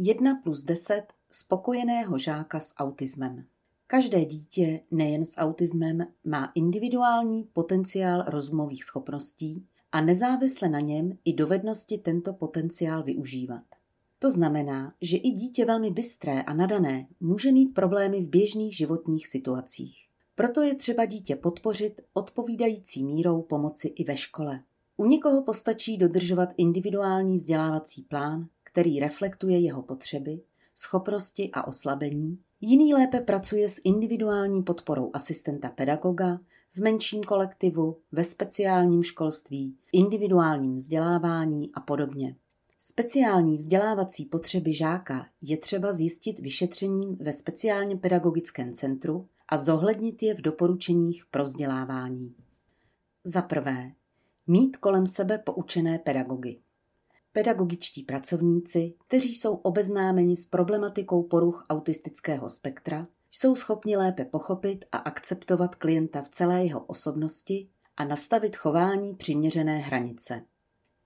1+10 spokojeného žáka s autismem. Každé dítě, nejen s autismem, má individuální potenciál rozumových schopností a nezávisle na něm i dovednosti tento potenciál využívat. To znamená, že i dítě velmi bystré a nadané může mít problémy v běžných životních situacích. Proto je třeba dítě podpořit odpovídající mírou pomoci i ve škole. U někoho postačí dodržovat individuální vzdělávací plán, který reflektuje jeho potřeby, schopnosti a oslabení, jiný lépe pracuje s individuální podporou asistenta pedagoga, v menším kolektivu, ve speciálním školství, individuálním vzdělávání a podobně. Speciální vzdělávací potřeby žáka je třeba zjistit vyšetřením ve speciálně pedagogickém centru a zohlednit je v doporučeních pro vzdělávání. Za prvé, mít kolem sebe poučené pedagogy. Pedagogičtí pracovníci, kteří jsou obeznámeni s problematikou poruch autistického spektra, jsou schopni lépe pochopit a akceptovat klienta v celé jeho osobnosti a nastavit chování přiměřené hranice.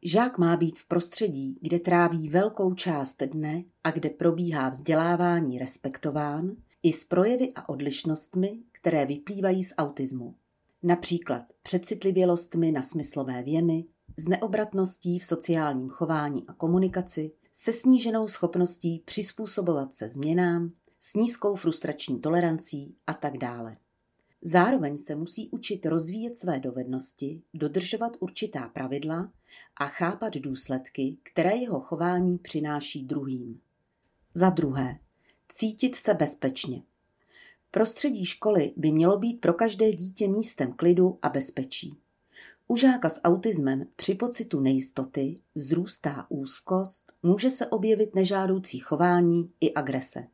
Žák má být v prostředí, kde tráví velkou část dne a kde probíhá vzdělávání respektován i s projevy a odlišnostmi, které vyplývají z autismu. Například přecitlivělostmi na smyslové vjemy, s neobratností v sociálním chování a komunikaci, se sníženou schopností přizpůsobovat se změnám, s nízkou frustrační tolerancí a tak dále. Zároveň se musí učit rozvíjet své dovednosti, dodržovat určitá pravidla a chápat důsledky, které jeho chování přináší druhým. Za druhé, cítit se bezpečně. Prostředí školy by mělo být pro každé dítě místem klidu a bezpečí. U žáka s autismem při pocitu nejistoty vzrůstá úzkost, může se objevit nežádoucí chování i agrese.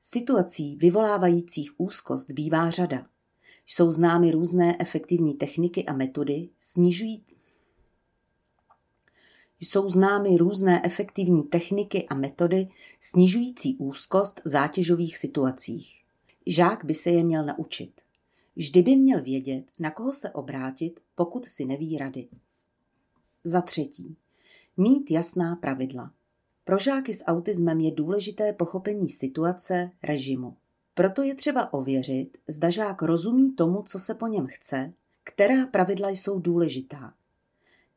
Situací vyvolávajících úzkost bývá řada. Jsou známy různé efektivní techniky a metody snižující úzkost v zátěžových situacích. Žák by se je měl naučit. Vždy by měl vědět, na koho se obrátit, pokud si neví rady. Za třetí, mít jasná pravidla. Pro žáky s autismem je důležité pochopení situace, režimu. Proto je třeba ověřit, zda žák rozumí tomu, co se po něm chce, která pravidla jsou důležitá.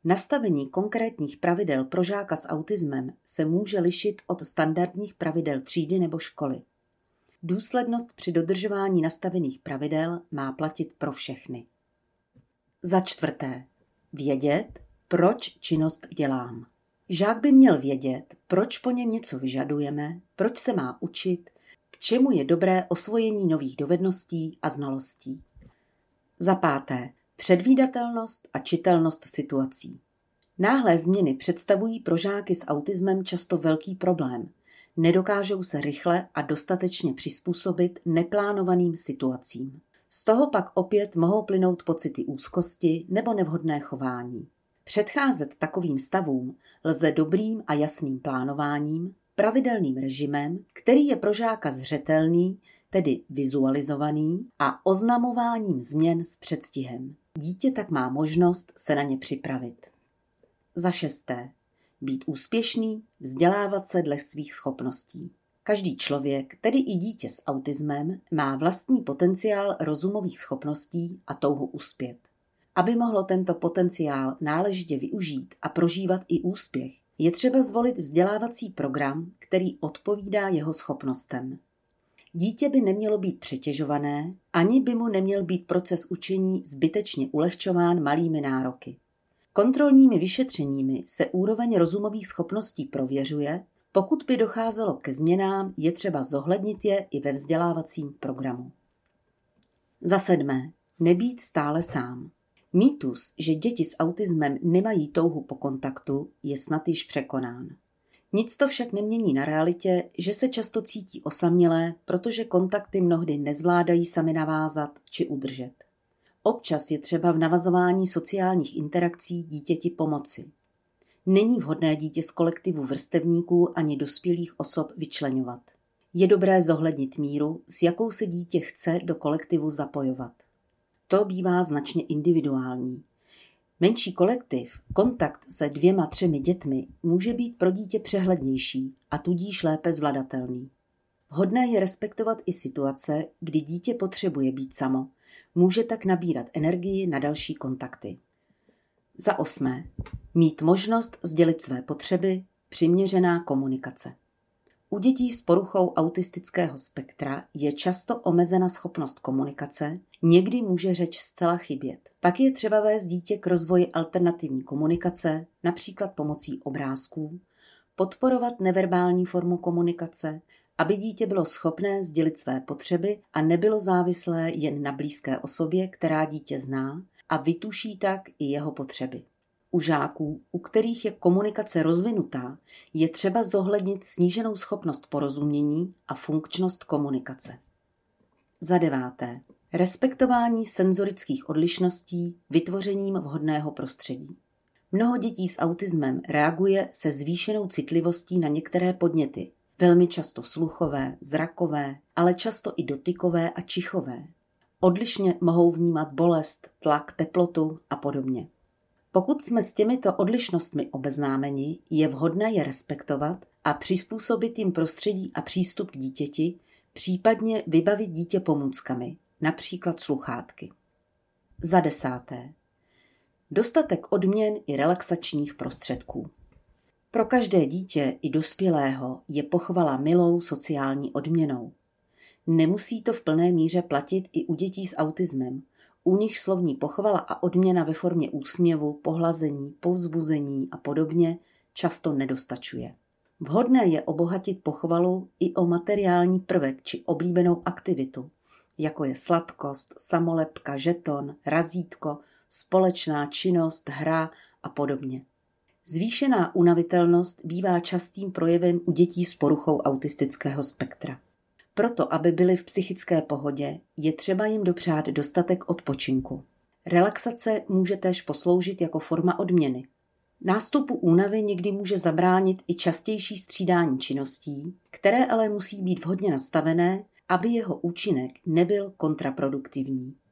Nastavení konkrétních pravidel pro žáka s autismem se může lišit od standardních pravidel třídy nebo školy. Důslednost při dodržování nastavených pravidel má platit pro všechny. Za čtvrté, vědět, proč činnost dělám. Žák by měl vědět, proč po něm něco vyžadujeme, proč se má učit, k čemu je dobré osvojení nových dovedností a znalostí. Za páté, předvídatelnost a čitelnost situací. Náhlé změny představují pro žáky s autismem často velký problém. Nedokážou se rychle a dostatečně přizpůsobit neplánovaným situacím. Z toho pak opět mohou plynout pocity úzkosti nebo nevhodné chování. Předcházet takovým stavům lze dobrým a jasným plánováním, pravidelným režimem, který je pro žáka zřetelný, tedy vizualizovaný, a oznamováním změn s předstihem. Dítě tak má možnost se na ně připravit. Za šesté, být úspěšný, vzdělávat se dle svých schopností. Každý člověk, tedy i dítě s autismem, má vlastní potenciál rozumových schopností a touhu uspět. Aby mohlo tento potenciál náležitě využít a prožívat i úspěch, je třeba zvolit vzdělávací program, který odpovídá jeho schopnostem. Dítě by nemělo být přetěžované, ani by mu neměl být proces učení zbytečně ulehčován malými nároky. Kontrolními vyšetřeními se úroveň rozumových schopností prověřuje, pokud by docházelo ke změnám, je třeba zohlednit je i ve vzdělávacím programu. Za sedmé, nebýt stále sám. Mýtus, že děti s autismem nemají touhu po kontaktu, je snad již překonán. Nic to však nemění na realitě, že se často cítí osamělé, protože kontakty mnohdy nezvládají sami navázat či udržet. Občas je třeba v navazování sociálních interakcí dítěti pomoci. Není vhodné dítě z kolektivu vrstevníků ani dospělých osob vyčleňovat. Je dobré zohlednit míru, s jakou se dítě chce do kolektivu zapojovat. To bývá značně individuální. Menší kolektiv, kontakt se 2-3 dětmi může být pro dítě přehlednější a tudíž lépe zvladatelný. Vhodné je respektovat i situace, kdy dítě potřebuje být samo. Může tak nabírat energii na další kontakty. Za 8. Mít možnost sdělit své potřeby, přiměřená komunikace. U dětí s poruchou autistického spektra je často omezena schopnost komunikace, někdy může řeč zcela chybět. Pak je třeba vést dítě k rozvoji alternativní komunikace, například pomocí obrázků, podporovat neverbální formu komunikace, aby dítě bylo schopné sdělit své potřeby a nebylo závislé jen na blízké osobě, která dítě zná, a vytuší tak i jeho potřeby. U žáků, u kterých je komunikace rozvinutá, je třeba zohlednit sníženou schopnost porozumění a funkčnost komunikace. Za 9. Respektování senzorických odlišností vytvořením vhodného prostředí. Mnoho dětí s autismem reaguje se zvýšenou citlivostí na některé podněty, velmi často sluchové, zrakové, ale často i dotykové a čichové. Odlišně mohou vnímat bolest, tlak, teplotu a podobně. Pokud jsme s těmito odlišnostmi obeznámeni, je vhodné je respektovat a přizpůsobit jim prostředí a přístup k dítěti, případně vybavit dítě pomůckami, například sluchátky. Za 10. Dostatek odměn i relaxačních prostředků. Pro každé dítě i dospělého je pochvala milou sociální odměnou. Nemusí to v plné míře platit i u dětí s autismem, u nich slovní pochvala a odměna ve formě úsměvu, pohlazení, povzbuzení a podobně často nedostačuje. Vhodné je obohatit pochvalu i o materiální prvek či oblíbenou aktivitu, jako je sladkost, samolepka, žeton, razítko, společná činnost, hra a podobně. Zvýšená unavitelnost bývá častým projevem u dětí s poruchou autistického spektra. Proto, aby byli v psychické pohodě, je třeba jim dopřát dostatek odpočinku. Relaxace může též posloužit jako forma odměny. Nástupu únavy někdy může zabránit i častější střídání činností, které ale musí být vhodně nastavené, aby jeho účinek nebyl kontraproduktivní.